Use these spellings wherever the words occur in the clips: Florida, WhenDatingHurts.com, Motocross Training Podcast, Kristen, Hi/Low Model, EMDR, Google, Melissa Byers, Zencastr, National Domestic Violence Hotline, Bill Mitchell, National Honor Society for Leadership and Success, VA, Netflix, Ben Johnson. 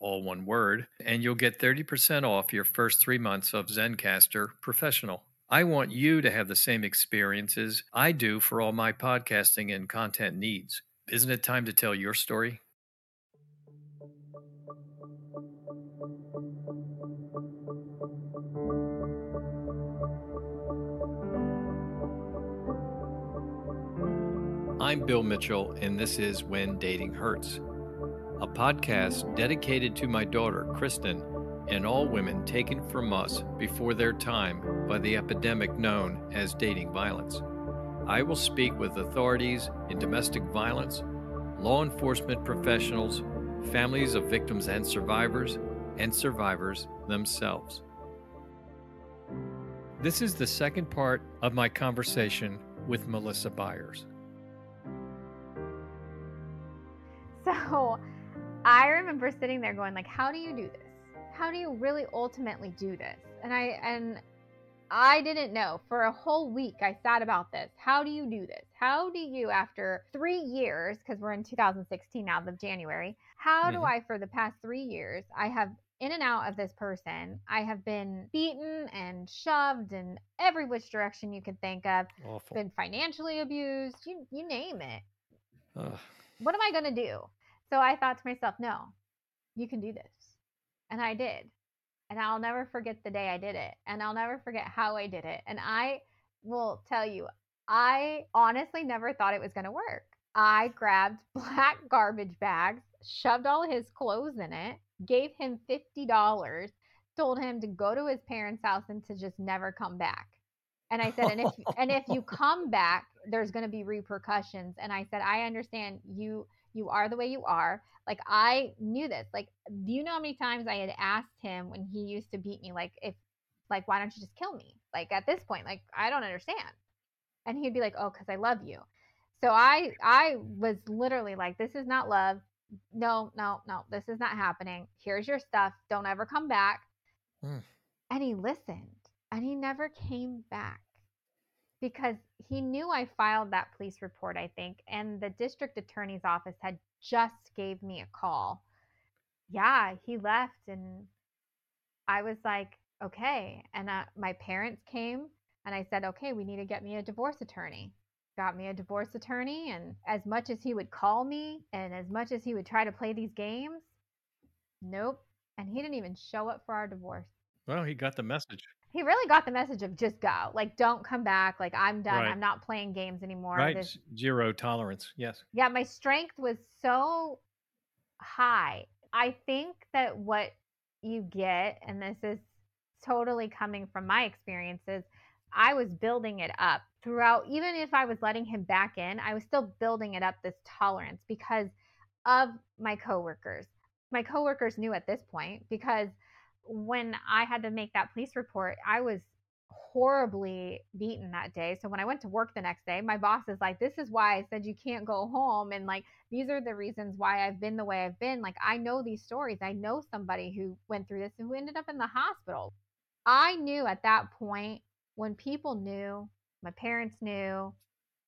all one word, and you'll get 30% off your first 3 months of Zencastr Professional. I want you to have the same experiences I do for all my podcasting and content needs. Isn't it time to tell your story? I'm Bill Mitchell, and this is When Dating Hurts, a podcast dedicated to my daughter, Kristen, and all women taken from us before their time by the epidemic known as dating violence. I will speak with authorities in domestic violence, law enforcement professionals, families of victims and survivors themselves. This is the second part of my conversation with Melissa Byers. So I remember sitting there going, like, how do you do this? How do you really ultimately do this? And I didn't know. For a whole week, I thought about this. How do you do this? How do you, after 3 years, because we're in 2016 now, the January, how do I, for the past 3 years, I have in and out of this person. I have been beaten and shoved in every which direction you could think of. Awful. Been financially abused, you name it. Ugh. What am I going to do? So I thought to myself, no, you can do this. And I did. And I'll never forget the day I did it. And I'll never forget how I did it. And I will tell you, I honestly never thought it was going to work. I grabbed black garbage bags, shoved all his clothes in it, gave him $50, told him to go to his parents' house and to just never come back. And I said, and if you come back, there's going to be repercussions. And I said, I understand you are the way you are. Like, I knew this. Like, do you know how many times I had asked him when he used to beat me, like, why don't you just kill me? Like, at this point, like, I don't understand. And he'd be like, oh, because I love you. So I was literally like, this is not love. No, this is not happening. Here's your stuff. Don't ever come back. And he listened. And he never came back because he knew I filed that police report, I think. And the district attorney's office had just gave me a call. Yeah, he left. And I was like, okay. And my parents came and I said, okay, we need to get me a divorce attorney. Got me a divorce attorney. And as much as he would call me and as much as he would try to play these games, nope. And he didn't even show up for our divorce. Well, he got the message. He really got the message of just go, like, don't come back. Like, I'm done. Right. I'm not playing games anymore. Right. This... Zero tolerance. Yes. Yeah. My strength was so high. I think that what you get, and this is totally coming from my experiences, I was building it up throughout. Even if I was letting him back in, I was still building it up, this tolerance, because of my coworkers. My coworkers knew at this point, because when I had to make that police report, I was horribly beaten that day. So when I went to work the next day, my boss is like, this is why I said you can't go home. And like, these are the reasons why I've been the way I've been. Like, I know these stories. I know somebody who went through this and who ended up in the hospital. I knew at that point, when people knew, my parents knew,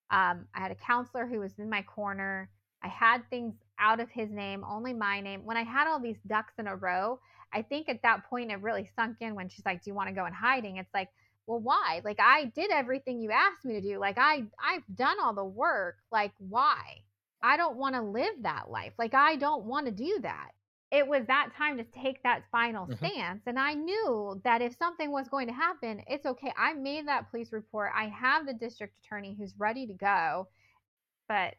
I had a counselor who was in my corner. I had things out of his name, only my name. When I had all these ducks in a row, I think at that point it really sunk in when she's like, do you want to go in hiding? It's like, well, why? Like, I did everything you asked me to do. Like, I've done all the work. Like, why? I don't want to live that life. Like, I don't want to do that. it was that time to take that final stance. And I knew that if something was going to happen, it's okay. I made that police report. I have the district attorney who's ready to go, but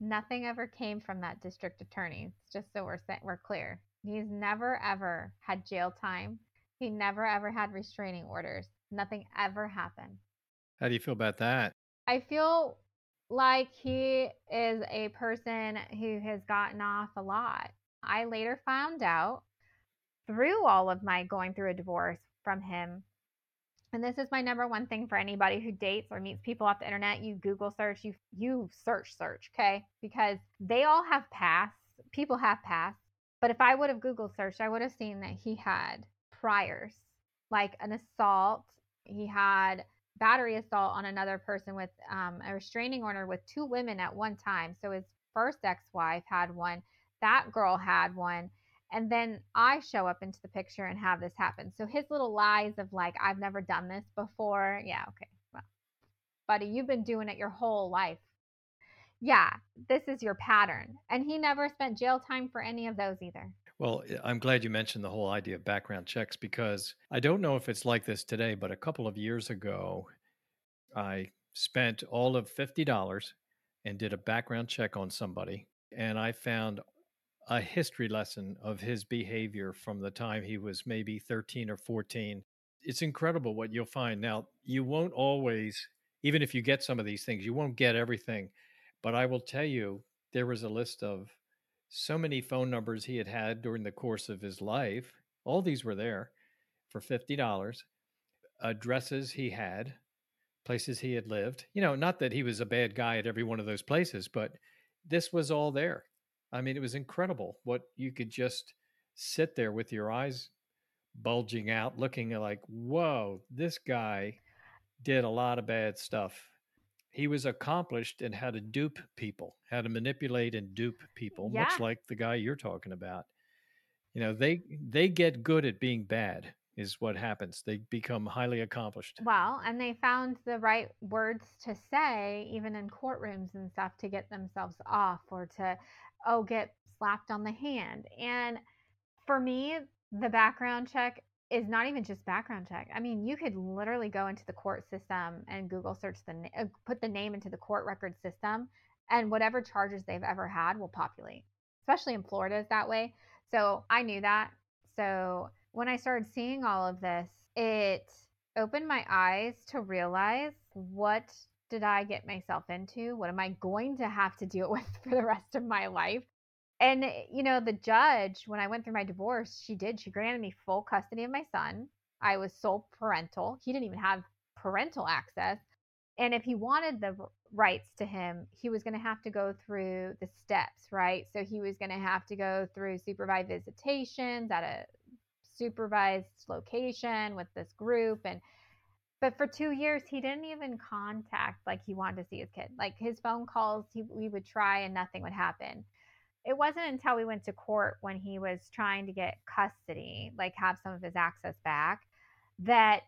nothing ever came from that district attorney. Just so we're clear. He's never, ever had jail time. He never, ever had restraining orders. Nothing ever happened. How do you feel about that? I feel like he is a person who has gotten off a lot. I later found out through all of my going through a divorce from him. And this is my number one thing for anybody who dates or meets people off the internet. You Google search, you search, okay? Because they all have pasts. People have pasts. But if I would have Google searched, I would have seen that he had priors, like an assault. He had battery assault on another person with a restraining order with two women at one time. So his first ex-wife had one. That girl had one. And then I show up into the picture and have this happen. So his little lies of like, I've never done this before. Yeah, okay. Well, buddy, you've been doing it your whole life. Yeah, this is your pattern. And he never spent jail time for any of those either. Well, I'm glad you mentioned the whole idea of background checks, because I don't know if it's like this today, but a couple of years ago, I spent all of $50 and did a background check on somebody. And I found a history lesson of his behavior from the time he was maybe 13 or 14. It's incredible what you'll find. Now, you won't always, even if you get some of these things, you won't get everything. But I will tell you, there was a list of so many phone numbers he had had during the course of his life. All these were there for $50. Addresses he had, places he had lived. You know, not that he was a bad guy at every one of those places, but this was all there. I mean, it was incredible what you could just sit there with your eyes bulging out, looking like, whoa, this guy did a lot of bad stuff. He was accomplished in how to dupe people, how to manipulate and dupe people, yeah. Much like the guy you're talking about. You know, they get good at being bad is what happens. They become highly accomplished. Well, and they found the right words to say, even in courtrooms and stuff, to get themselves off or to... oh, get slapped on the hand. And for me, the background check is not even just background check. I mean, you could literally go into the court system and Google search put the name into the court record system, and whatever charges they've ever had will populate, especially in Florida is that way. So I knew that. So when I started seeing all of this, it opened my eyes to realize, what did I get myself into? What am I going to have to deal with for the rest of my life? And, you know, the judge, when I went through my divorce, she granted me full custody of my son. I was sole parental. He didn't even have parental access. And if he wanted the rights to him, he was going to have to go through the steps, right? So he was going to have to go through supervised visitations at a supervised location with this group. But for 2 years, he didn't even contact, like he wanted to see his kid. Like his phone calls, we would try and nothing would happen. It wasn't until we went to court when he was trying to get custody, like have some of his access back, that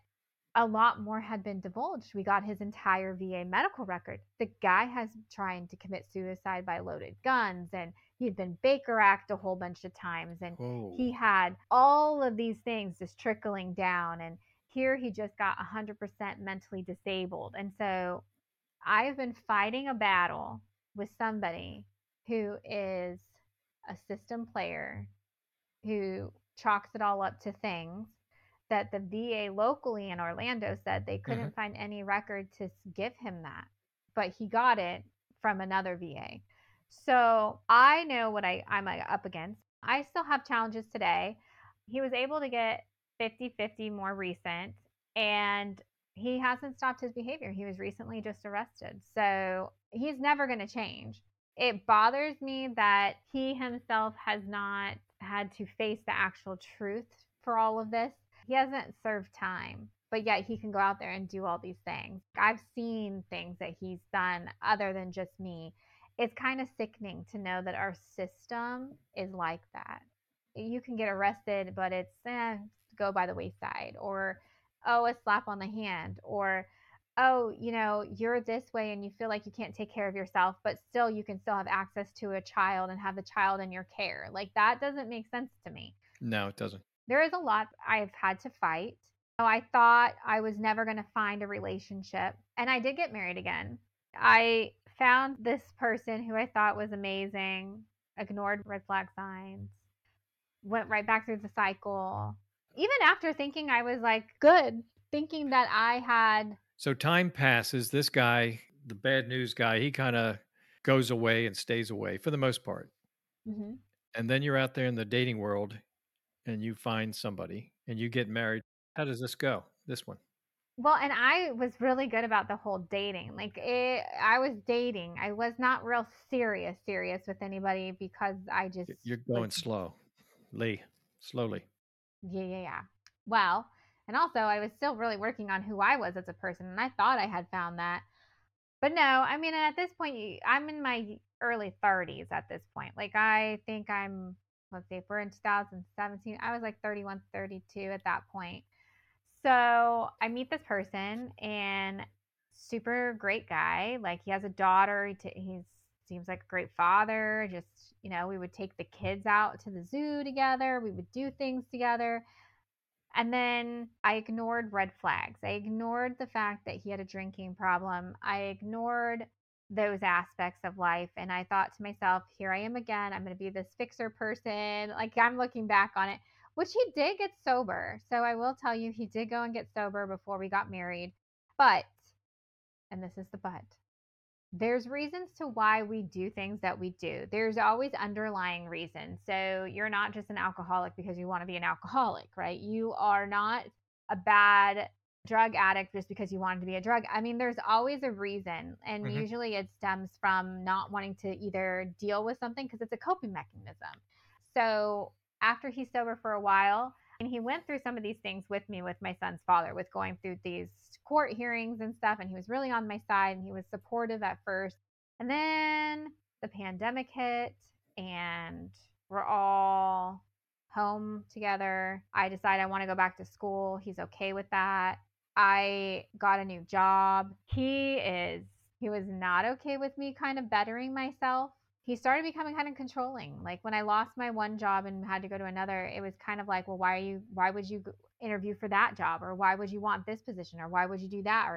a lot more had been divulged. We got his entire VA medical record. The guy has been trying to commit suicide by loaded guns, and he'd been Baker Act a whole bunch of times. And he had all of these things just trickling down, and here he just got 100% mentally disabled. And so I've been fighting a battle with somebody who is a system player, who chalks it all up to things that the VA locally in Orlando said they couldn't find any record to give him that, but he got it from another VA. So I know what I'm up against. I still have challenges today. He was able to get 50-50 more recent, and he hasn't stopped his behavior. He was recently just arrested. So he's never going to change. It bothers me that he himself has not had to face the actual truth for all of this. He hasn't served time, but yet he can go out there and do all these things. I've seen things that he's done other than just me. It's kind of sickening to know that our system is like that. You can get arrested, but it's go by the wayside, or, oh, a slap on the hand, or, oh, you know, you're this way and you feel like you can't take care of yourself, but still you can still have access to a child and have the child in your care. Like, that doesn't make sense to me. No, it doesn't. There is a lot I've had to fight. So I thought I was never going to find a relationship. And I did get married again. I found this person who I thought was amazing, ignored red flag signs, went right back through the cycle. Even after thinking I was like, good, thinking that I had. So time passes. This guy, the bad news guy, he kind of goes away and stays away for the most part. Mm-hmm. And then you're out there in the dating world and you find somebody and you get married. How does this go? This one? Well, and I was really good about the whole dating. I was dating. I was not real serious with anybody because I just... You're going slowly. Yeah. Well, and also I was still really working on who I was as a person. And I thought I had found that. But no, I mean, at this point, I'm in my early 30s at this point. Like, I think I'm, let's see, if we're in 2017, I was like 31, 32 at that point. So I meet this person, and super great guy. Like, he has a daughter. He seems like a great father. Just, you know, we would take the kids out to the zoo together. We would do things together. And then I ignored red flags. I ignored the fact that he had a drinking problem. I ignored those aspects of life. And I thought to myself, here I am again. I'm going to be this fixer person. Like, I'm looking back on it. Which he did get sober. So I will tell you, he did go and get sober before we got married. But, and this is the but, there's reasons to why we do things that we do. There's always underlying reasons. So you're not just an alcoholic because you want to be an alcoholic, right? You are not a bad drug addict just because you wanted to be a drug. I mean, there's always a reason. And usually it stems from not wanting to either deal with something because it's a coping mechanism. So after he's sober for a while, and he went through some of these things with me, with my son's father, with going through these court hearings and stuff. And he was really on my side and he was supportive at first. And then the pandemic hit and we're all home together. I decide I want to go back to school. He's okay with that. I got a new job. He was not okay with me kind of bettering myself. He started becoming kind of controlling. Like, when I lost my one job and had to go to another, it was kind of like, well, why would you interview for that job? Or why would you want this position? Or why would you do that?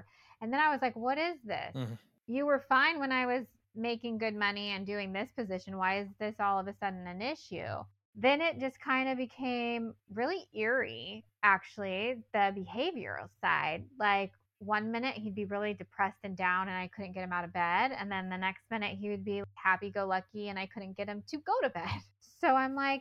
And then I was like, what is this? Mm-hmm. You were fine when I was making good money and doing this position. Why is this all of a sudden an issue? Then it just kind of became really eerie, actually, the behavioral side. Like, one minute he'd be really depressed and down and I couldn't get him out of bed. And then the next minute he would be happy-go-lucky and I couldn't get him to go to bed. So I'm like,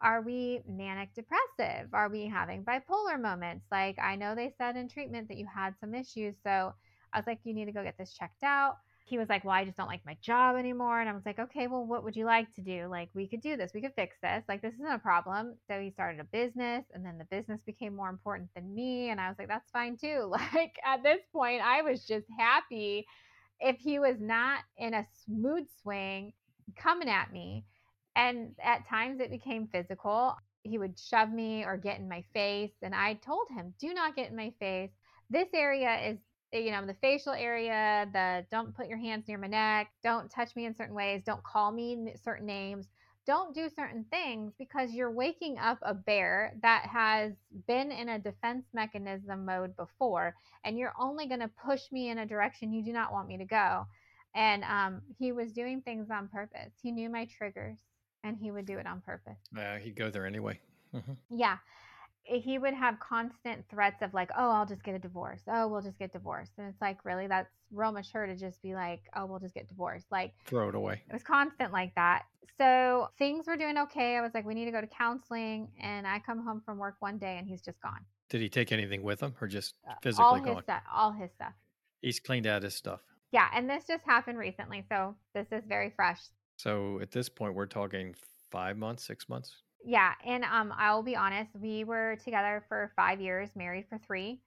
are we manic depressive? Are we having bipolar moments? Like, I know they said in treatment that you had some issues. So I was like, you need to go get this checked out. He was like, well, I just don't like my job anymore. And I was like, okay, well, what would you like to do? Like, we could do this. We could fix this. Like, this isn't a problem. So he started a business, and then the business became more important than me. And I was like, that's fine too. Like, at this point, I was just happy if he was not in a mood swing coming at me. And at times it became physical. He would shove me or get in my face. And I told him, do not get in my face. This area is, you know, the facial area, the don't put your hands near my neck, don't touch me in certain ways, don't call me certain names, don't do certain things, because you're waking up a bear that has been in a defense mechanism mode before, and you're only going to push me in a direction you do not want me to go. And he was doing things on purpose. He knew my triggers, and he would do it on purpose. He'd go there anyway. Yeah. He would have constant threats of like, oh, I'll just get a divorce. Oh, we'll just get divorced. And it's like, really, that's real mature to just be like, oh, we'll just get divorced. Like, throw it away. It was constant like that. So things were doing okay. I was like, we need to go to counseling. And I come home from work one day and he's just gone. Did he take anything with him or just physically gone? All his stuff. He's cleaned out his stuff. Yeah. And this just happened recently. So this is very fresh. So at this point, we're talking 5 months, 6 months? Yeah. And I'll be honest, we were together for 5 years, married for 3.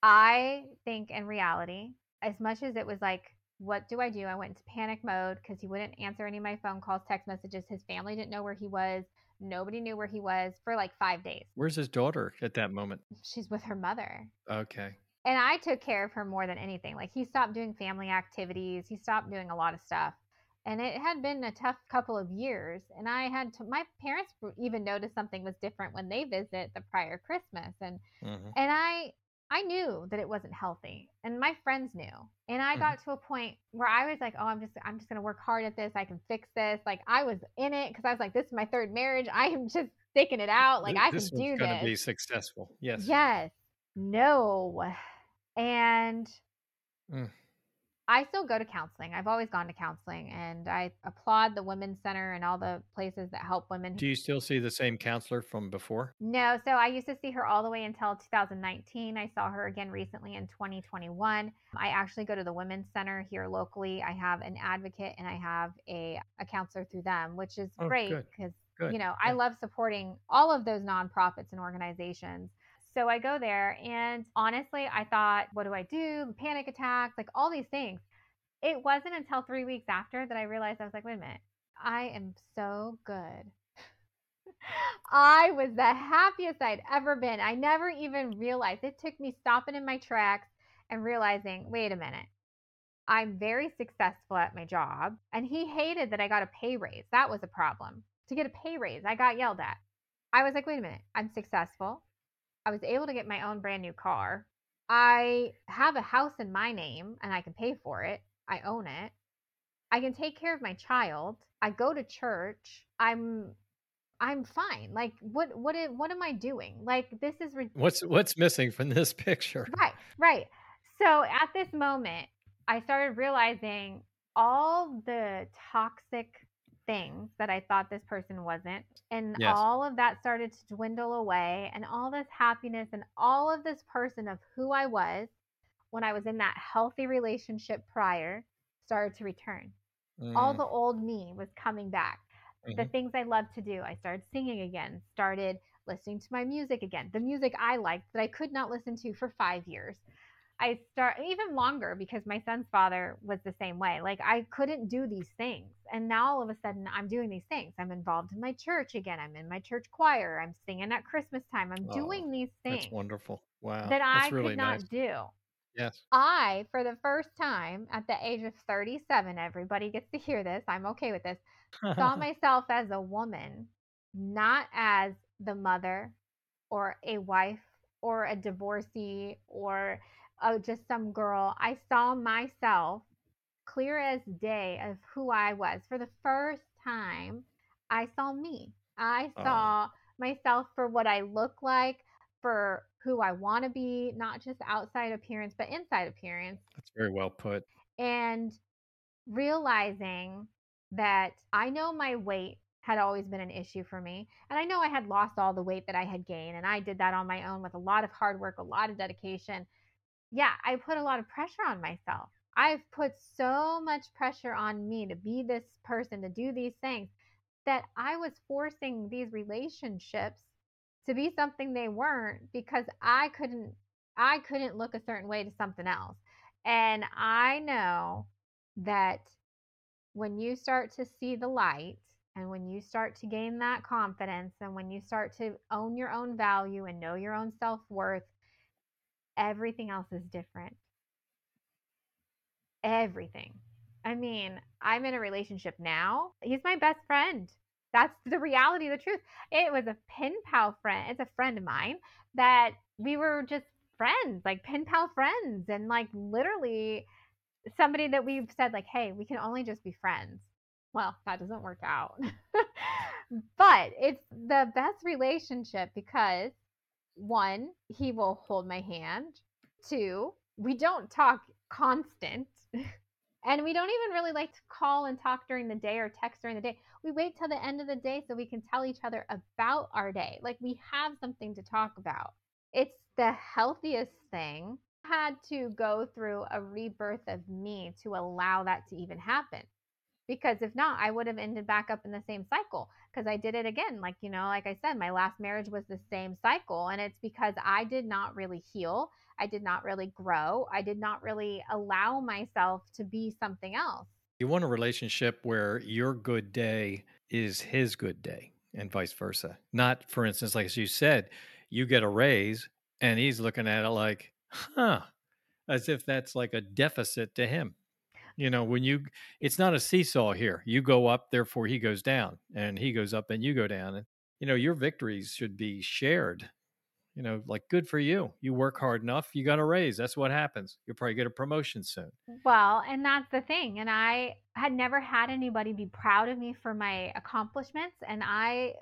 I think in reality, as much as it was like, what do? I went into panic mode because he wouldn't answer any of my phone calls, text messages. His family didn't know where he was. Nobody knew where he was for like 5 days. Where's his daughter at that moment? She's with her mother. Okay. And I took care of her more than anything. Like, he stopped doing family activities. He stopped doing a lot of stuff. And it had been a tough couple of years. And I had to, my parents even noticed something was different when they visit the prior Christmas. And I knew that it wasn't healthy, and my friends knew. And I got to a point where I was like, oh, I'm just going to work hard at this. I can fix this. Like, I was in it because I was like, this is my third marriage. I am just sticking it out. Like, I can do this. This is going to be successful. Yes. Yes. No. And I still go to counseling. I've always gone to counseling, and I applaud the Women's Center and all the places that help women. Do you still see the same counselor from before? No. So I used to see her all the way until 2019. I saw her again recently in 2021. I actually go to the Women's Center here locally. I have an advocate and I have a counselor through them, which is great because, you know, I love supporting all of those nonprofits and organizations. So I go there, and honestly, I thought, what do I do? Panic attacks, like all these things. It wasn't until 3 weeks after that I realized, I was like, wait a minute, I am so good. I was the happiest I'd ever been. I never even realized. It took me stopping in my tracks and realizing, wait a minute, I'm very successful at my job. And he hated that I got a pay raise. That was a problem. To get a pay raise, I got yelled at. I was like, wait a minute, I'm successful. I was able to get my own brand new car. I have a house in my name and I can pay for it. I own it. I can take care of my child. I go to church. I'm fine. Like, what am I doing? Like, this is ridiculous. What's missing from this picture? Right. So at this moment, I started realizing all the toxic things that I thought this person wasn't. And all of that started to dwindle away, and all this happiness and all of this person of who I was when I was in that healthy relationship prior started to return. All the old me was coming back. The things I loved to do. I started singing again, started listening to my music again, the music I liked that I could not listen to for 5 years. I start even longer because my son's father was the same way. Like, I couldn't do these things. And now all of a sudden I'm doing these things. I'm involved in my church again. I'm in my church choir. I'm singing at Christmas time. I'm doing these things. That's wonderful. Wow. That I could not do. Yes. I, for the first time at the age of 37, everybody gets to hear this. I'm okay with this. Saw myself as a woman, not as the mother or a wife or a divorcee or just some girl. I saw myself clear as day of who I was. For the first time, I saw me. I saw myself for what I look like, for who I want to be, not just outside appearance, but inside appearance. That's very well put. And realizing that I know my weight had always been an issue for me. And I know I had lost all the weight that I had gained. And I did that on my own with a lot of hard work, a lot of dedication. Yeah, I put a lot of pressure on myself. I've put so much pressure on me to be this person, to do these things, that I was forcing these relationships to be something they weren't because I couldn't look a certain way to something else. And I know that when you start to see the light, and when you start to gain that confidence, and when you start to own your own value and know your own self-worth, everything else is different. Everything. I mean, I'm in a relationship now. He's my best friend. That's the reality, the truth. It was a pen pal friend. It's a friend of mine that we were just friends, like pen pal friends. And like literally somebody that we've said like, hey, we can only just be friends. Well, that doesn't work out. But it's the best relationship because 1, he will hold my hand. 2, we don't talk constant. And we don't even really like to call and talk during the day or text during the day. We wait till the end of the day so we can tell each other about our day. Like, we have something to talk about. It's the healthiest thing. I had to go through a rebirth of me to allow that to even happen. Because if not, I would have ended back up in the same cycle because I did it again. Like, you know, like I said, my last marriage was the same cycle. And it's because I did not really heal. I did not really grow. I did not really allow myself to be something else. You want a relationship where your good day is his good day and vice versa. Not, for instance, like you said, you get a raise and he's looking at it like, huh, as if that's like a deficit to him. You know, when you, it's not a seesaw here. You go up, therefore he goes down, and he goes up and you go down. And, you know, your victories should be shared, you know, like, good for you. You work hard enough, you got a raise. That's what happens. You'll probably get a promotion soon. Well, and that's the thing. And I had never had anybody be proud of me for my accomplishments. And I,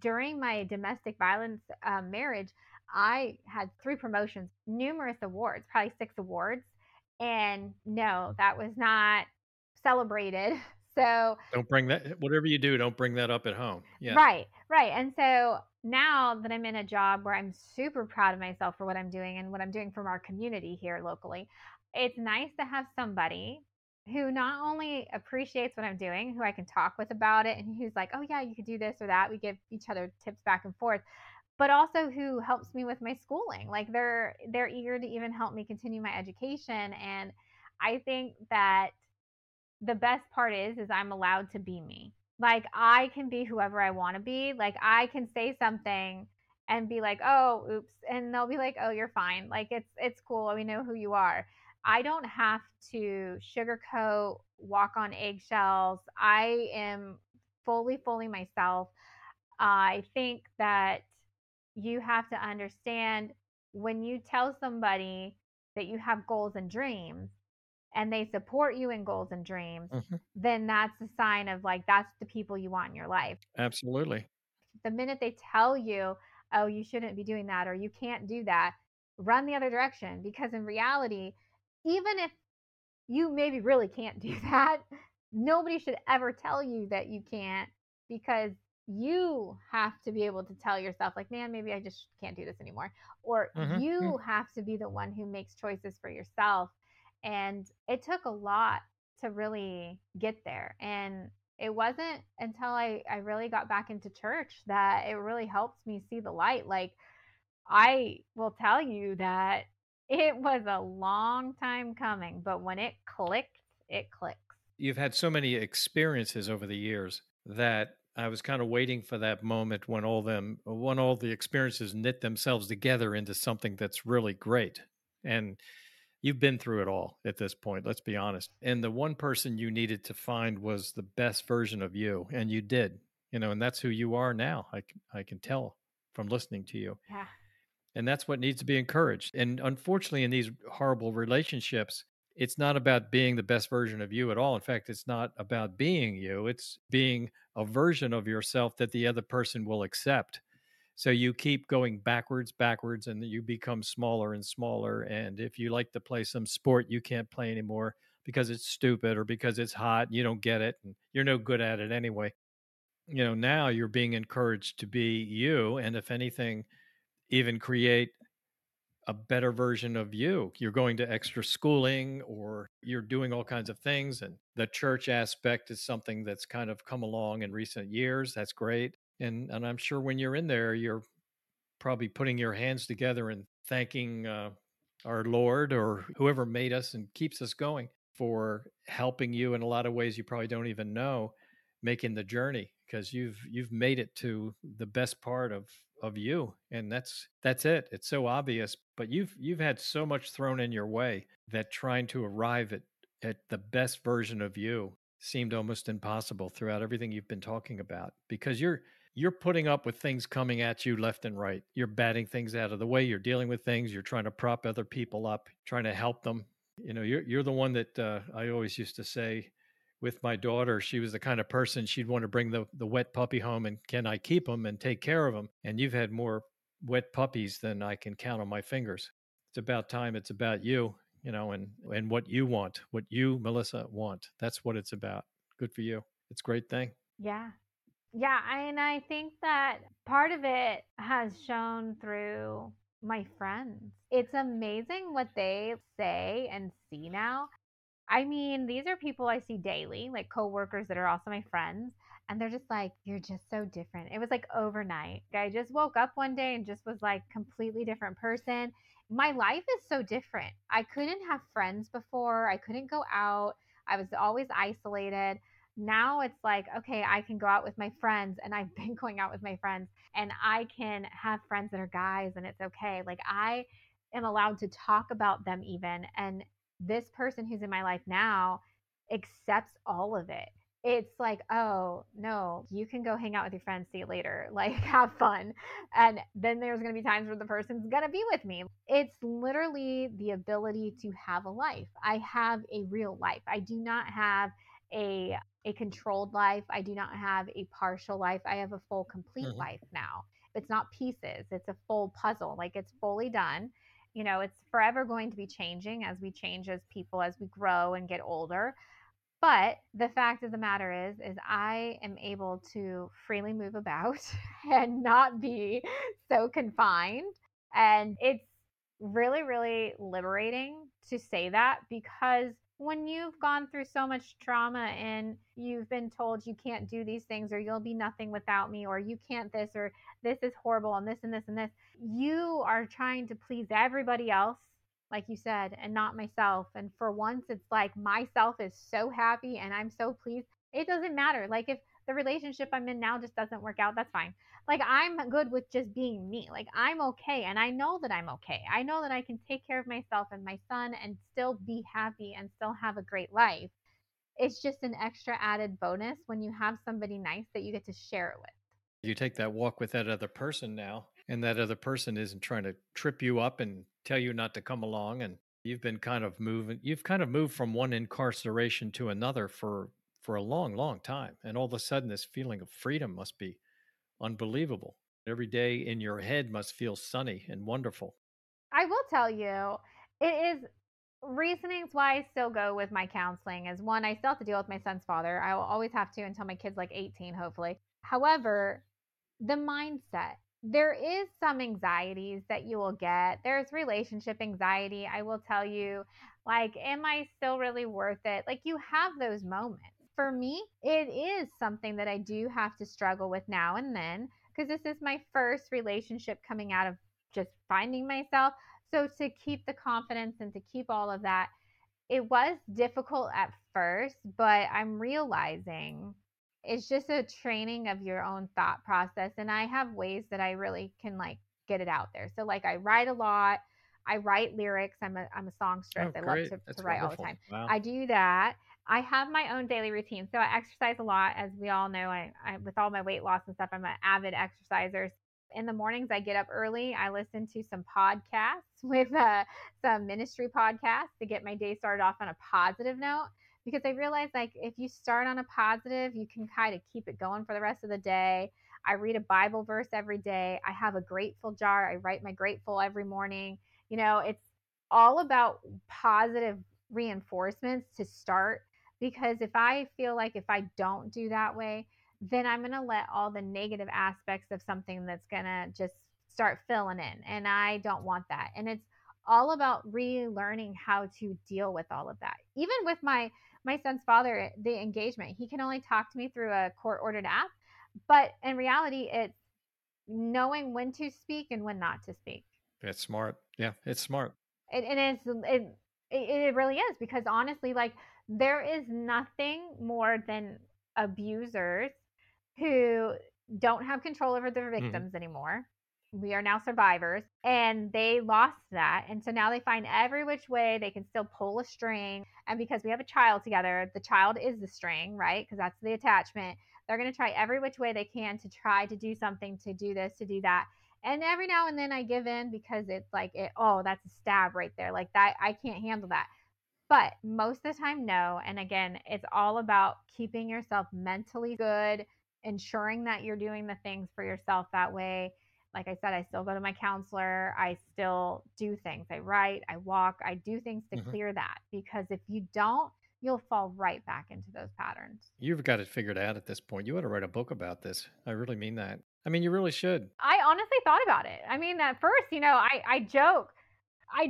during my domestic violence marriage, I had 3 promotions, numerous awards, probably 6 awards. And no, that was not celebrated. So don't bring that, whatever you do, don't bring that up at home. Yeah. Right. Right. And so now that I'm in a job where I'm super proud of myself for what I'm doing and what I'm doing from our community here locally, it's nice to have somebody who not only appreciates what I'm doing, who I can talk with about it, and who's like, oh yeah, you could do this or that. We give each other tips back and forth, but also who helps me with my schooling. Like they're eager to even help me continue my education. And I think that the best part is I'm allowed to be me. Like I can be whoever I want to be. Like I can say something and be like, oh, oops. And they'll be like, oh, you're fine. Like it's cool. We know who you are. I don't have to sugarcoat, walk on eggshells. I am fully myself. I think that you have to understand when you tell somebody that you have goals and dreams and they support you in goals and dreams, mm-hmm. then that's a sign of like, that's the people you want in your life. Absolutely. The minute they tell you, oh, you shouldn't be doing that, or you can't do that, run the other direction. Because in reality, even if you maybe really can't do that, nobody should ever tell you that you can't, because you have to be able to tell yourself, like, man, maybe I just can't do this anymore. Or mm-hmm. you mm-hmm. have to be the one who makes choices for yourself. And it took a lot to really get there. And it wasn't until I really got back into church that it really helped me see the light. Like, I will tell you that it was a long time coming, but when it clicked, it clicks. You've had so many experiences over the years that I was kind of waiting for that moment when all the experiences knit themselves together into something that's really great. And you've been through it all at this point, let's be honest. And the one person you needed to find was the best version of you, and you did, you know, and that's who you are now. I can tell from listening to you. Yeah. And that's what needs to be encouraged. And unfortunately, in these horrible relationships, it's not about being the best version of you at all. In fact, it's not about being you. It's being a version of yourself that the other person will accept. So you keep going backwards, and you become smaller and smaller. And if you like to play some sport, you can't play anymore because it's stupid or because it's hot. You don't get it, and you're no good at it anyway. You know, now you're being encouraged to be you, and if anything, even create a better version of you. You're going to extra schooling, or you're doing all kinds of things. And the church aspect is something that's kind of come along in recent years. That's great. And I'm sure when you're in there, you're probably putting your hands together and thanking our Lord or whoever made us and keeps us going for helping you in a lot of ways you probably don't even know, making the journey, because you've made it to the best part of you. And that's it. It's so obvious, but you've had so much thrown in your way that trying to arrive at the best version of you seemed almost impossible throughout everything you've been talking about, because you're putting up with things coming at you left and right. You're batting things out of the way. You're dealing with things. You're trying to prop other people up, trying to help them. You know, you're the one that I always used to say with my daughter, she was the kind of person she'd want to bring the wet puppy home and can I keep him and take care of him? And you've had more wet puppies than I can count on my fingers. It's about time. It's about you, you know, and what you want, what you, Melissa, want. That's what it's about. Good for you. It's a great thing. Yeah. Yeah. And I think that part of it has shown through my friends. It's amazing what they say and see now. I mean, these are people I see daily, like coworkers that are also my friends. And they're just like, you're just so different. It was like overnight. I just woke up one day and just was like completely different person. My life is so different. I couldn't have friends before. I couldn't go out. I was always isolated. Now it's like, okay, I can go out with my friends, and I've been going out with my friends, and I can have friends that are guys, and it's okay. Like I am allowed to talk about them even. And this person who's in my life now accepts all of it. It's like, oh, no, you can go hang out with your friends, see you later, like have fun. And then there's going to be times where the person's going to be with me. It's literally the ability to have a life. I have a real life. I do not have a controlled life. I do not have a partial life. I have a full, complete life now. It's not pieces. It's a full puzzle. Like it's fully done. You know, it's forever going to be changing as we change as people, as we grow and get older. But the fact of the matter is I am able to freely move about and not be so confined. And it's really, really liberating to say that, because when you've gone through so much trauma and you've been told you can't do these things, or you'll be nothing without me, or you can't this, or this is horrible, and this and this and this, you are trying to please everybody else, like you said, and not myself. And for once, it's like myself is so happy and I'm so pleased. It doesn't matter. Like if the relationship I'm in now just doesn't work out, that's fine. Like I'm good with just being me. Like I'm okay. And I know that I'm okay. I know that I can take care of myself and my son and still be happy and still have a great life. It's just an extra added bonus when you have somebody nice that you get to share it with. You take that walk with that other person now, and that other person isn't trying to trip you up and tell you not to come along. And you've been kind of moving, you've kind of moved from one incarceration to another for a long, long time. And all of a sudden, this feeling of freedom must be unbelievable. Every day in your head must feel sunny and wonderful. I will tell you, it is reasonings why I still go with my counseling is one, I still have to deal with my son's father. I will always have to until my kid's like 18, hopefully. However, the mindset, there is some anxieties that you will get. There's relationship anxiety. I will tell you, like, am I still really worth it? Like you have those moments. For me, it is something that I do have to struggle with now and then, because this is my first relationship coming out of just finding myself. So to keep the confidence and to keep all of that, it was difficult at first, but I'm realizing it's just a training of your own thought process. And I have ways that I really can like get it out there. So like I write a lot. I write lyrics. I'm a songstress. Oh, I love to write wonderful. All the time. Wow. I do that. I have my own daily routine. So I exercise a lot. As we all know, I with all my weight loss and stuff, I'm an avid exerciser. In the mornings, I get up early. I listen to some podcasts with some ministry podcasts to get my day started off on a positive note. Because I realized like if you start on a positive, you can kind of keep it going for the rest of the day. I read a Bible verse every day. I have a grateful jar. I write my grateful every morning. You know, it's all about positive reinforcements to start. Because if I feel like if I don't do that way, then I'm going to let all the negative aspects of something that's going to just start filling in. And I don't want that. And it's all about relearning how to deal with all of that. Even with my son's father, the engagement, he can only talk to me through a court-ordered app. But in reality, it's knowing when to speak and when not to speak. It's smart. Yeah, it's smart. It really is, because honestly, like there is nothing more than abusers who don't have control over their victims anymore. We are now survivors, and they lost that. And so now they find every which way they can still pull a string. And because we have a child together, the child is the string, right? Because that's the attachment. They're going to try every which way they can to try to do something, to do this, to do that. And every now and then I give in, because it's like, oh, that's a stab right there. Like that, I can't handle that. But most of the time, no. And again, it's all about keeping yourself mentally good, ensuring that you're doing the things for yourself that way. Like I said, I still go to my counselor. I still do things. I write, I walk, I do things to clear that, because if you don't, you'll fall right back into those patterns. You've got it figured out at this point. You ought to write a book about this. I really mean that. I mean, you really should. I honestly thought about it. I mean, at first, you know, I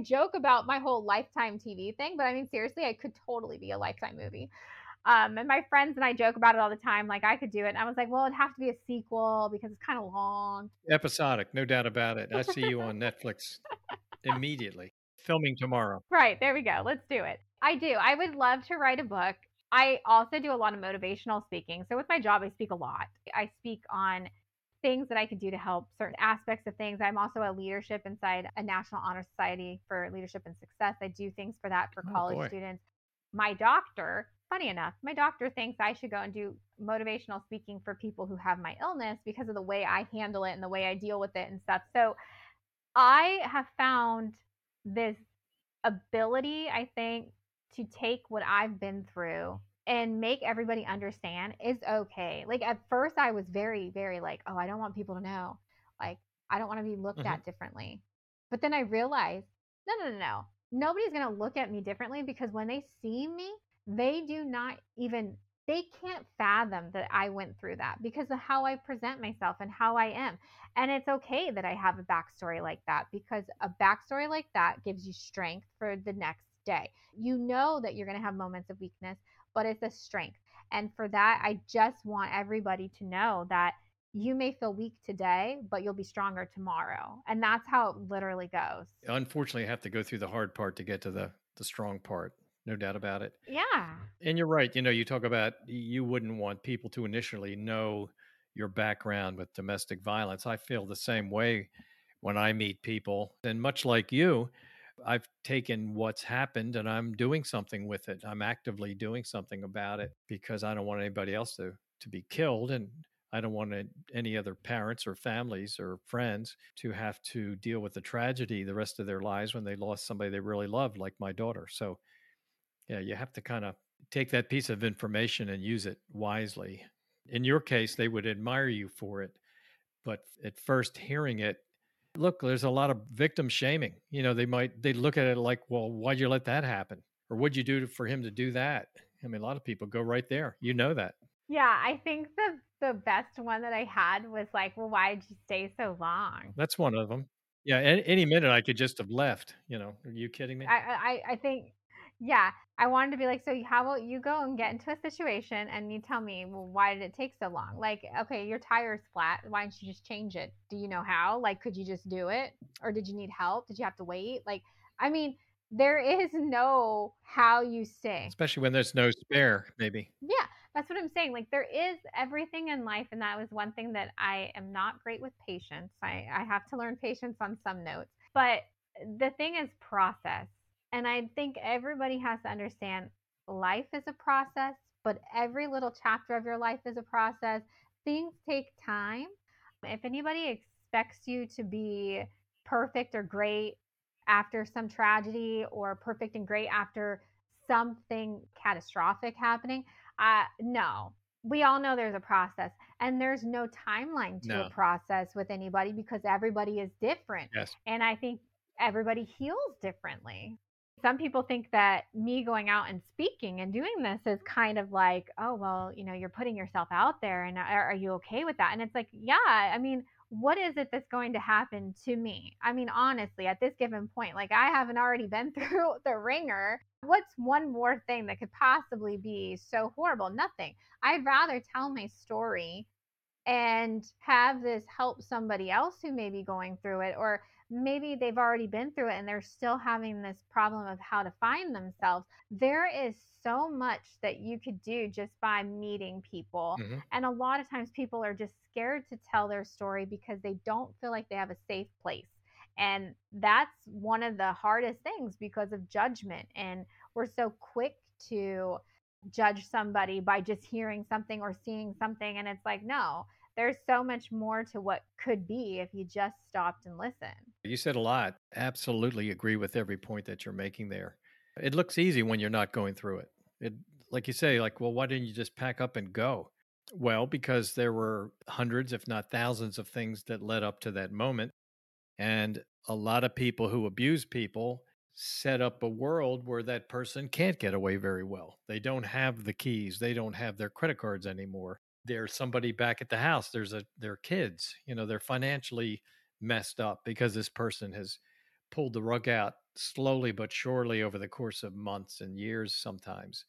joke about my whole Lifetime TV thing, but I mean, seriously, I could totally be a Lifetime movie. And my friends and I joke about it all the time. Like I could do it. And I was like, well, it'd have to be a sequel because it's kind of long. Episodic, no doubt about it. I see you on Netflix immediately. Filming tomorrow. Right. There we go. Let's do it. I do. I would love to write a book. I also do a lot of motivational speaking. So with my job, I speak a lot. I speak on things that I could do to help certain aspects of things. I'm also a leadership inside a National Honor Society for Leadership and Success. I do things for that for college students. My doctor, funny enough, my doctor thinks I should go and do motivational speaking for people who have my illness because of the way I handle it and the way I deal with it and stuff. So I have found this ability, I think, to take what I've been through and make everybody understand is okay. Like at first I was very, very like, oh, I don't want people to know. Like, I don't want to be looked at differently. But then I realized, no. Nobody's going to look at me differently because when they see me, they can't fathom that I went through that because of how I present myself and how I am. And it's okay that I have a backstory like that because a backstory like that gives you strength for the next day. You know that you're going to have moments of weakness, but it's a strength. And for that, I just want everybody to know that you may feel weak today, but you'll be stronger tomorrow. And that's how it literally goes. Unfortunately, I have to go through the hard part to get to the strong part. No doubt about it. Yeah. And you're right. You know, you talk about you wouldn't want people to initially know your background with domestic violence. I feel the same way when I meet people. And much like you, I've taken what's happened and I'm doing something with it. I'm actively doing something about it because I don't want anybody else to be killed. And I don't want any other parents or families or friends to have to deal with the tragedy the rest of their lives when they lost somebody they really loved, like my daughter. So yeah, you have to kind of take that piece of information and use it wisely. In your case, they would admire you for it. But at first hearing it, look, there's a lot of victim shaming. You know, they look at it like, well, why'd you let that happen? Or what'd you do for him to do that? I mean, a lot of people go right there. You know that. Yeah, I think the best one that I had was like, well, why did you stay so long? That's one of them. Yeah, any minute I could just have left. You know, are you kidding me? I think... Yeah, I wanted to be like, so how about you go and get into a situation and you tell me, well, why did it take so long? Like, okay, your tire's flat. Why don't you just change it? Do you know how? Like, could you just do it? Or did you need help? Did you have to wait? Like, I mean, there is no how you say. Especially when there's no spare, maybe. Yeah, that's what I'm saying. Like, there is everything in life. And that was one thing that I am not great with patience. I have to learn patience on some notes. But the thing is process. And I think everybody has to understand life is a process, but every little chapter of your life is a process. Things take time. If anybody expects you to be perfect or great after some tragedy or perfect and great after something catastrophic happening, no. We all know there's a process and there's no timeline to a process with anybody because everybody is different. Yes. And I think everybody heals differently. Some people think that me going out and speaking and doing this is kind of like, oh, well, you know, you're putting yourself out there and are you okay with that? And it's like, yeah, I mean, what is it that's going to happen to me? I mean, honestly, at this given point, like I haven't already been through the ringer. What's one more thing that could possibly be so horrible? Nothing. I'd rather tell my story and have this help somebody else who may be going through it, or maybe they've already been through it and they're still having this problem of how to find themselves. There is so much that you could do just by meeting people. Mm-hmm. And a lot of times people are just scared to tell their story because they don't feel like they have a safe place. And that's one of the hardest things because of judgment. And we're so quick to judge somebody by just hearing something or seeing something. And it's like, no. There's so much more to what could be if you just stopped and listened. You said a lot. Absolutely agree with every point that you're making there. It looks easy when you're not going through it. Like you say, like, well, why didn't you just pack up and go? Well, because there were hundreds, if not thousands of things that led up to that moment. And a lot of people who abuse people set up a world where that person can't get away very well. They don't have the keys. They don't have their credit cards anymore. There's somebody back at the house. Their kids, you know, they're financially messed up because this person has pulled the rug out slowly but surely over the course of months and years sometimes.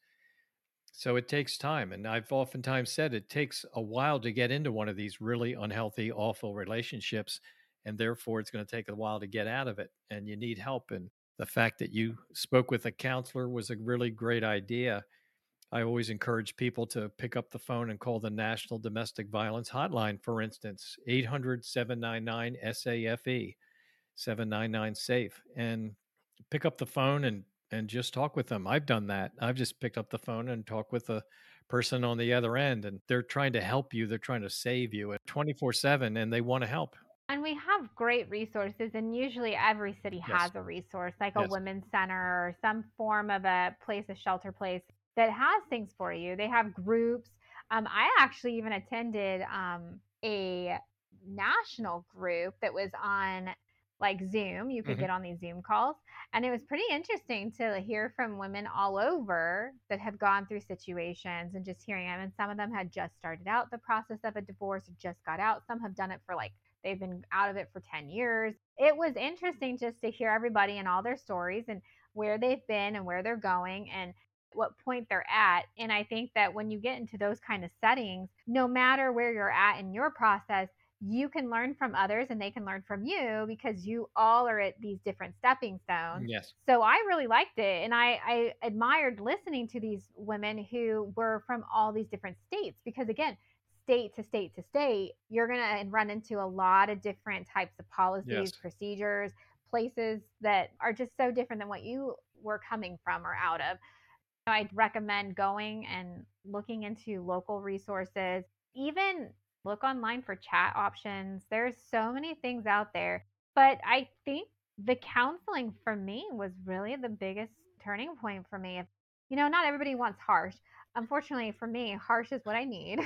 So it takes time. And I've oftentimes said it takes a while to get into one of these really unhealthy, awful relationships. And therefore, it's going to take a while to get out of it. And you need help. And the fact that you spoke with a counselor was a really great idea. I always encourage people to pick up the phone and call the National Domestic Violence Hotline, for instance, 800-799-SAFE, 799-SAFE, and pick up the phone and just talk with them. I've done that. I've just picked up the phone and talked with a person on the other end, and they're trying to help you. They're trying to save you at 24/7, and they want to help. And we have great resources, and usually every city has a resource, like a women's center or some form of a place, a shelter place that has things for you. They have groups. I actually even attended a national group that was on like Zoom. You could get on these Zoom calls. And it was pretty interesting to hear from women all over that have gone through situations and just hearing them. And some of them had just started out the process of a divorce, or just got out. Some have done it for like, they've been out of it for 10 years. It was interesting just to hear everybody and all their stories and where they've been and where they're going and what point they're at. And I think that when you get into those kind of settings, no matter where you're at in your process, you can learn from others and they can learn from you, because you all are at these different stepping stones. Yes. So I really liked it. And I admired listening to these women who were from all these different states, because again, state to state to state, you're going to run into a lot of different types of policies, procedures, places that are just so different than what you were coming from or out of. So I'd recommend going and looking into local resources, even look online for chat options. There's so many things out there. But I think the counseling for me was really the biggest turning point for me. You know, not everybody wants harsh. Unfortunately for me, harsh is what I need.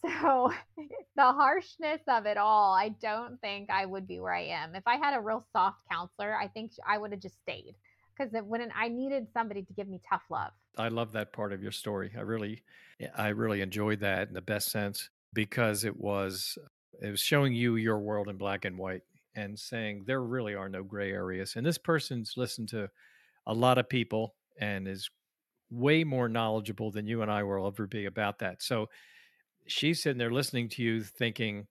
So the harshness of it all, I don't think I would be where I am. If I had a real soft counselor, I think I would have just stayed, because I needed somebody to give me tough love. I love that part of your story. I really enjoyed that in the best sense, because it was showing you your world in black and white and saying there really are no gray areas. And this person's listened to a lot of people and is way more knowledgeable than you and I will ever be about that. So she's sitting there listening to you thinking,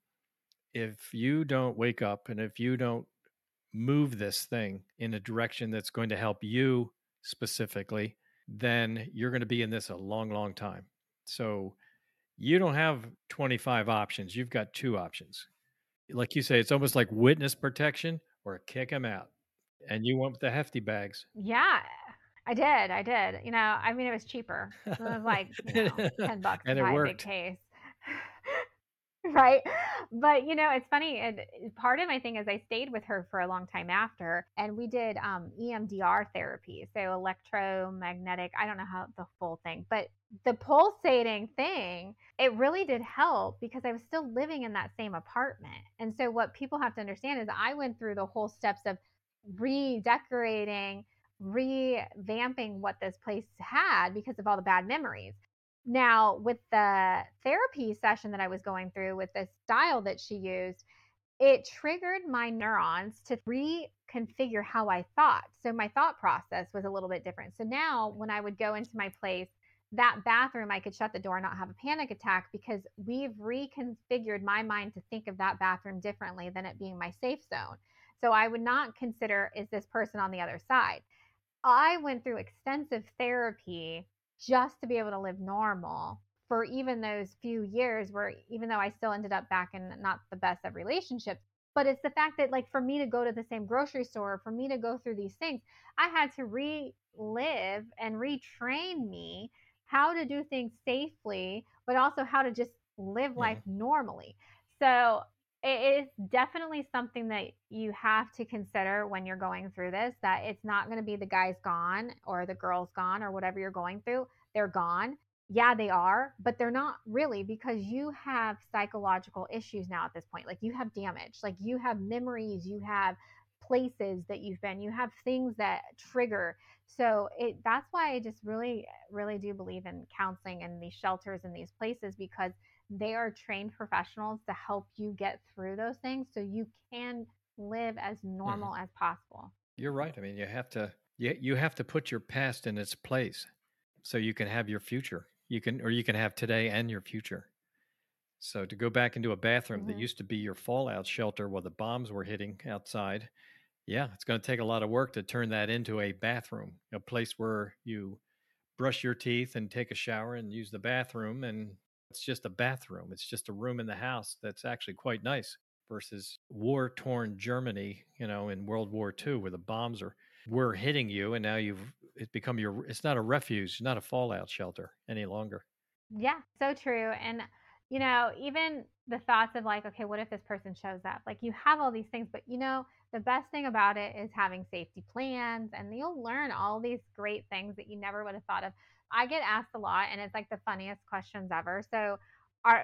if you don't wake up and if you don't move this thing in a direction that's going to help you specifically, then you're going to be in this a long, long time. So you don't have 25 options. You've got two options. Like you say, it's almost like witness protection or kick them out. And you went with the hefty bags. Yeah. I did. You know, I mean, it was cheaper. It was like $10 and to buy a big case. Right. But, you know, it's funny. And part of my thing is I stayed with her for a long time after, and we did EMDR therapy. So electromagnetic, I don't know how the full thing, but the pulsating thing, it really did help, because I was still living in that same apartment. And so what people have to understand is I went through the whole steps of redecorating, revamping what this place had because of all the bad memories. Now, with the therapy session that I was going through with the style that she used, it triggered my neurons to reconfigure how I thought. So my thought process was a little bit different. So now when I would go into my place, that bathroom, I could shut the door and not have a panic attack, because we've reconfigured my mind to think of that bathroom differently than it being my safe zone. So I would not consider, is this person on the other side? I went through extensive therapy just to be able to live normal for even those few years, where even though I still ended up back in not the best of relationships, but it's the fact that, like, for me to go to the same grocery store, for me to go through these things, I had to relive and retrain me how to do things safely, but also how to just live life normally. So it is definitely something that you have to consider when you're going through this, that it's not going to be the guy's gone or the girl's gone or whatever you're going through. They're gone. Yeah, they are, but they're not really, because you have psychological issues now at this point. Like, you have damage, like you have memories, you have places that you've been, you have things that trigger. So that's why I just really, really do believe in counseling and these shelters and these places, because they are trained professionals to help you get through those things so you can live as normal as possible. You're right. I mean, you have to put your past in its place so you can have your future. You can have today and your future. So to go back into a bathroom that used to be your fallout shelter while the bombs were hitting outside, yeah, it's going to take a lot of work to turn that into a bathroom, a place where you brush your teeth and take a shower and use the bathroom. And it's just a bathroom. It's just a room in the house that's actually quite nice versus war-torn Germany, you know, in World War II where the bombs were hitting you. And now it's become it's not a refuge, not a fallout shelter any longer. Yeah, so true. And, you know, even the thoughts of like, okay, what if this person shows up? Like you have all these things, but you know, the best thing about it is having safety plans, and you'll learn all these great things that you never would have thought of. I get asked a lot, and it's like the funniest questions ever. So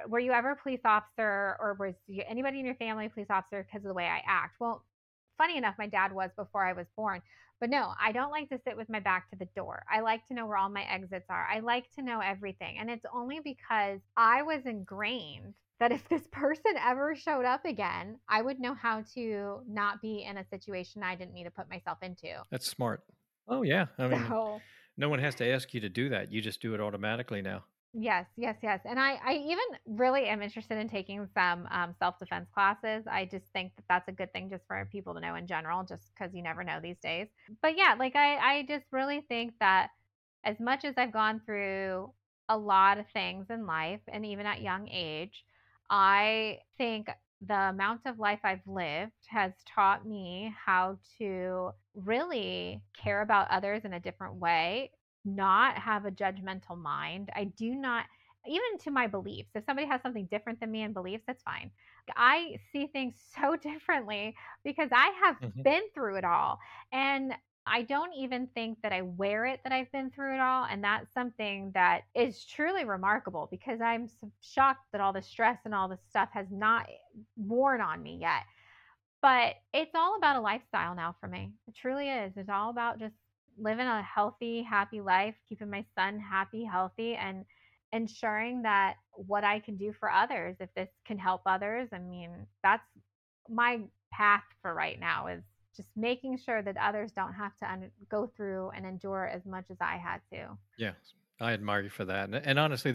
were you ever a police officer, or was anybody in your family a police officer because of the way I act? Well, funny enough, my dad was before I was born. But no, I don't like to sit with my back to the door. I like to know where all my exits are. I like to know everything. And it's only because I was ingrained that if this person ever showed up again, I would know how to not be in a situation I didn't need to put myself into. That's smart. Oh, yeah. I mean, no one has to ask you to do that. You just do it automatically now. Yes. And I even really am interested in taking some self-defense classes. I just think that that's a good thing just for people to know in general, just because you never know these days. But yeah, like I just really think that as much as I've gone through a lot of things in life, and even at young age, I think the amount of life I've lived has taught me how to really care about others in a different way, not have a judgmental mind. I do not, even to my beliefs, if somebody has something different than me in beliefs, that's fine. I see things so differently because I have been through it all. And I don't even think that I wear it that I've been through it all. And that's something that is truly remarkable because I'm shocked that all the stress and all this stuff has not worn on me yet. But it's all about a lifestyle now for me. It truly is. It's all about just living a healthy, happy life, keeping my son happy, healthy, and ensuring that what I can do for others, if this can help others, I mean, that's my path for right now, is just making sure that others don't have to go through and endure as much as I had to. Yeah, I admire you for that. And honestly,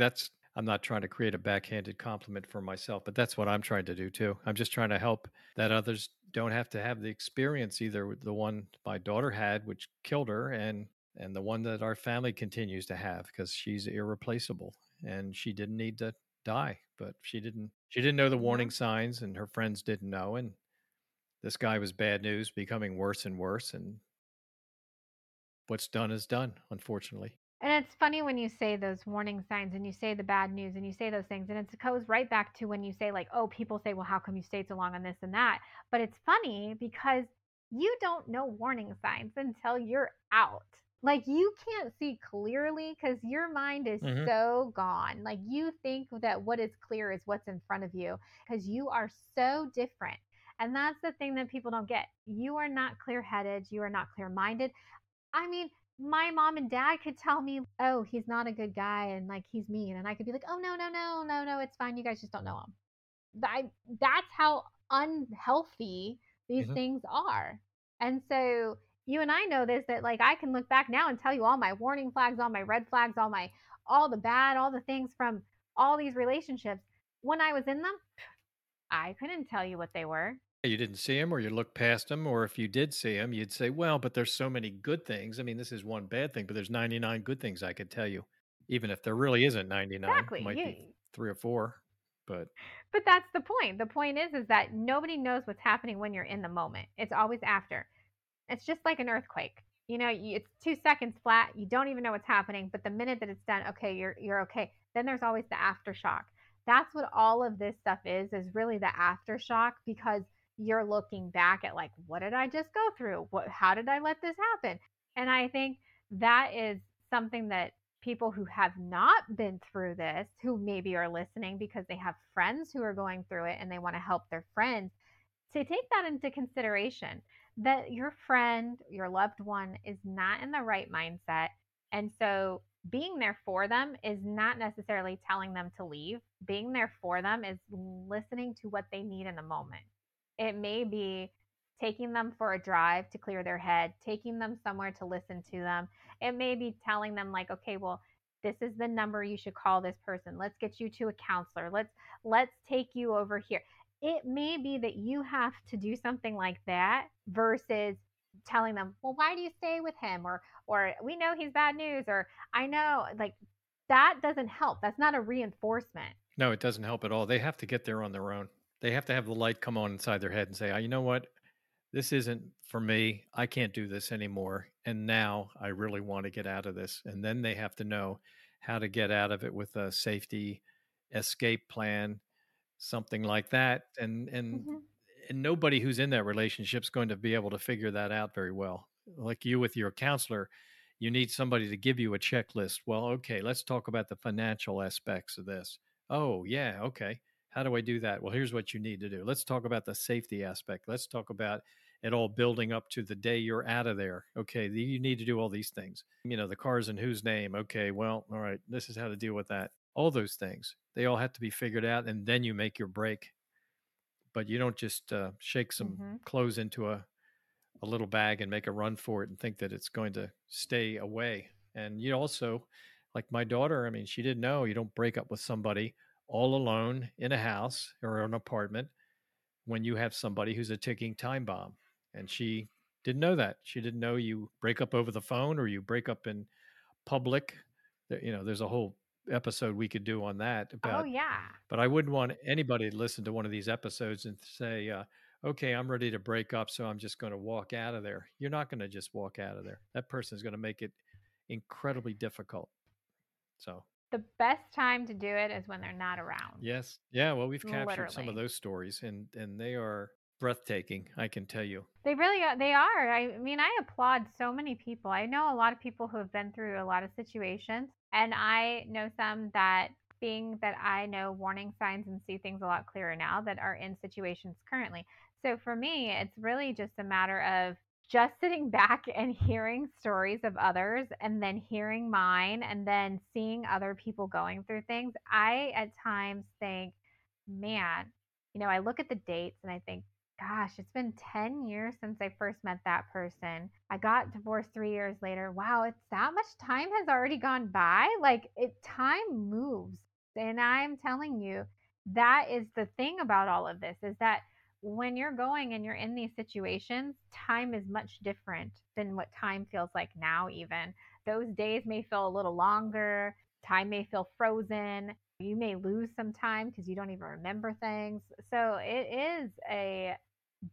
I'm not trying to create a backhanded compliment for myself, but that's what I'm trying to do too. I'm just trying to help that others don't have to have the experience, either the one my daughter had, which killed her, and the one that our family continues to have, because she's irreplaceable and she didn't need to die, but she didn't know the warning signs, and her friends didn't know. And this guy was bad news, becoming worse and worse. And what's done is done, unfortunately. And it's funny when you say those warning signs and you say the bad news and you say those things, and it goes right back to when you say like, oh, people say, well, how come you stayed so long on this and that? But it's funny because you don't know warning signs until you're out. Like you can't see clearly because your mind is so gone. Like you think that what is clear is what's in front of you because you are so different. And that's the thing that people don't get. You are not clear-headed. You are not clear-minded. I mean, my mom and dad could tell me, oh, he's not a good guy and like he's mean. And I could be like, oh, no, it's fine. You guys just don't know him. That's how unhealthy these things are. And so you and I know this, that like I can look back now and tell you all my warning flags, all my red flags, all the bad, all the things from all these relationships. When I was in them, I couldn't tell you what they were. You didn't see him, or you looked past him, or if you did see him, you'd say, well, but there's so many good things. I mean, this is one bad thing, but there's 99 good things I could tell you, even if there really isn't 99. Exactly. It might be 3 or 4, but that's the point. The point is that nobody knows what's happening when you're in the moment. It's always after. It's just like an earthquake. You know, it's 2 seconds flat. You don't even know what's happening, but the minute that it's done, okay, you're okay. Then there's always the aftershock. That's what all of this stuff is really the aftershock, because you're looking back at like, what did I just go through? How did I let this happen? And I think that is something that people who have not been through this, who maybe are listening because they have friends who are going through it and they want to help their friends, to take that into consideration, that your friend, your loved one is not in the right mindset. And so being there for them is not necessarily telling them to leave. Being there for them is listening to what they need in the moment. It may be taking them for a drive to clear their head, taking them somewhere to listen to them. It may be telling them like, okay, well, this is the number you should call this person. Let's get you to a counselor. Let's take you over here. It may be that you have to do something like that versus telling them, well, why do you stay with him? Or we know he's bad news, or I know, like, that doesn't help. That's not a reinforcement. No, it doesn't help at all. They have to get there on their own. They have to have the light come on inside their head and say, oh, you know what? This isn't for me. I can't do this anymore. And now I really want to get out of this. And then they have to know how to get out of it with a safety escape plan, something like that. And nobody who's in that relationship is going to be able to figure that out very well. Like you with your counselor, you need somebody to give you a checklist. Well, okay, let's talk about the financial aspects of this. Oh, yeah, okay. How do I do that? Well, here's what you need to do. Let's talk about the safety aspect. Let's talk about it all building up to the day you're out of there. Okay, you need to do all these things. You know, the car's in whose name? Okay, well, all right, this is how to deal with that. All those things, they all have to be figured out, and then you make your break. But you don't just shake some clothes into a little bag and make a run for it and think that it's going to stay away. And you also, like my daughter, I mean, she didn't know you don't break up with somebody all alone in a house or an apartment when you have somebody who's a ticking time bomb. And she didn't know that. She didn't know you break up over the phone or you break up in public. You know, there's a whole episode we could do on that. About, oh, yeah. But I wouldn't want anybody to listen to one of these episodes and say, okay, I'm ready to break up, so I'm just going to walk out of there. You're not going to just walk out of there. That person is going to make it incredibly difficult. So the best time to do it is when they're not around. Yes. Yeah. Well, we've captured some of those stories, and they are breathtaking. I can tell you. They really are. They are. I mean, I applaud so many people. I know a lot of people who have been through a lot of situations, and I know some that, being that I know warning signs and see things a lot clearer now, that are in situations currently. So for me, it's really just a matter of just sitting back and hearing stories of others, and then hearing mine, and then seeing other people going through things. I at times think, man, you know, I look at the dates and I think, gosh, it's been 10 years since I first met that person. I got divorced 3 years later. Wow, it's that much time has already gone by. Like, time moves. And I'm telling you, that is the thing about all of this, is that when you're going and you're in these situations, time is much different than what time feels like now. Even those days may feel a little longer. Time may feel frozen. You may lose some time because you don't even remember things. So it is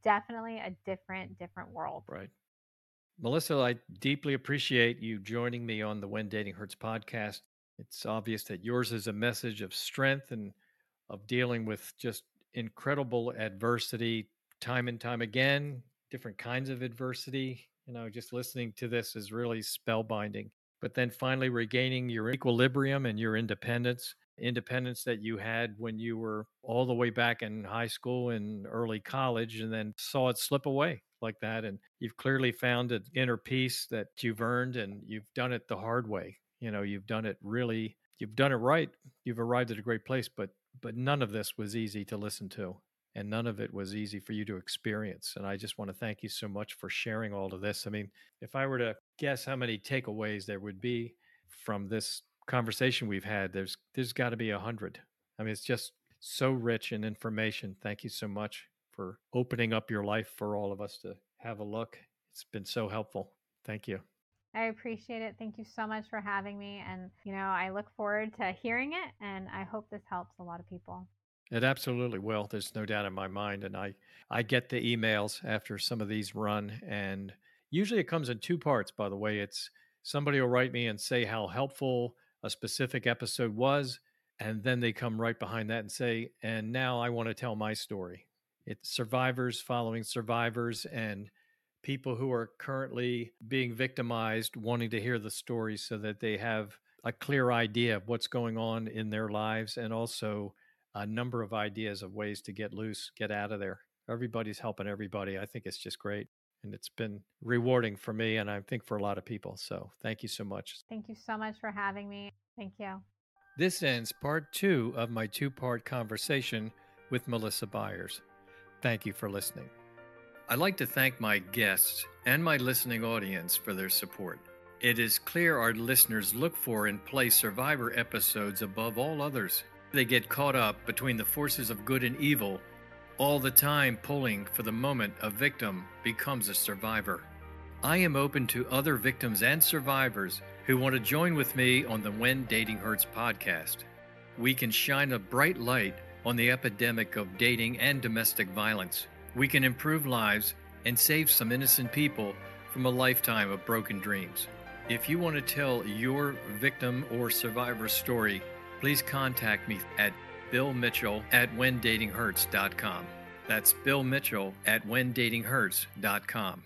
definitely a different world. Right. Melissa, I deeply appreciate you joining me on the When Dating Hurts podcast. It's obvious that yours is a message of strength and of dealing with just incredible adversity time and time again, different kinds of adversity. You know, just listening to this is really spellbinding. But then finally regaining your equilibrium and your independence that you had when you were all the way back in high school and early college, and then saw it slip away like that. And you've clearly found an inner peace that you've earned, and you've done it the hard way. You know, you've done it right. You've arrived at a great place, but none of this was easy to listen to, and none of it was easy for you to experience. And I just want to thank you so much for sharing all of this. I mean, if I were to guess how many takeaways there would be from this conversation we've had, there's got to be 100. I mean, it's just so rich in information. Thank you so much for opening up your life for all of us to have a look. It's been so helpful. Thank you. I appreciate it. Thank you so much for having me. And, you know, I look forward to hearing it, and I hope this helps a lot of people. It absolutely will. There's no doubt in my mind. And I get the emails after some of these run, and usually it comes in two parts, by the way. It's somebody will write me and say how helpful a specific episode was, and then they come right behind that and say, and now I want to tell my story. It's survivors following survivors, and people who are currently being victimized wanting to hear the story so that they have a clear idea of what's going on in their lives, and also a number of ideas of ways to get loose, get out of there. Everybody's helping everybody. I think it's just great. And it's been rewarding for me, and I think for a lot of people. So thank you so much. Thank you so much for having me. Thank you. This ends part 2 of my 2-part conversation with Melissa Byers. Thank you for listening. I'd like to thank my guests and my listening audience for their support. It is clear our listeners look for and play Survivor episodes above all others. They get caught up between the forces of good and evil, all the time pulling for the moment a victim becomes a survivor. I am open to other victims and survivors who want to join with me on the When Dating Hurts podcast. We can shine a bright light on the epidemic of dating and domestic violence. We can improve lives and save some innocent people from a lifetime of broken dreams. If you want to tell your victim or survivor story, please contact me at BillMitchell@WhenDatingHurts.com. That's Bill Mitchell at WhenDatingHurts.com.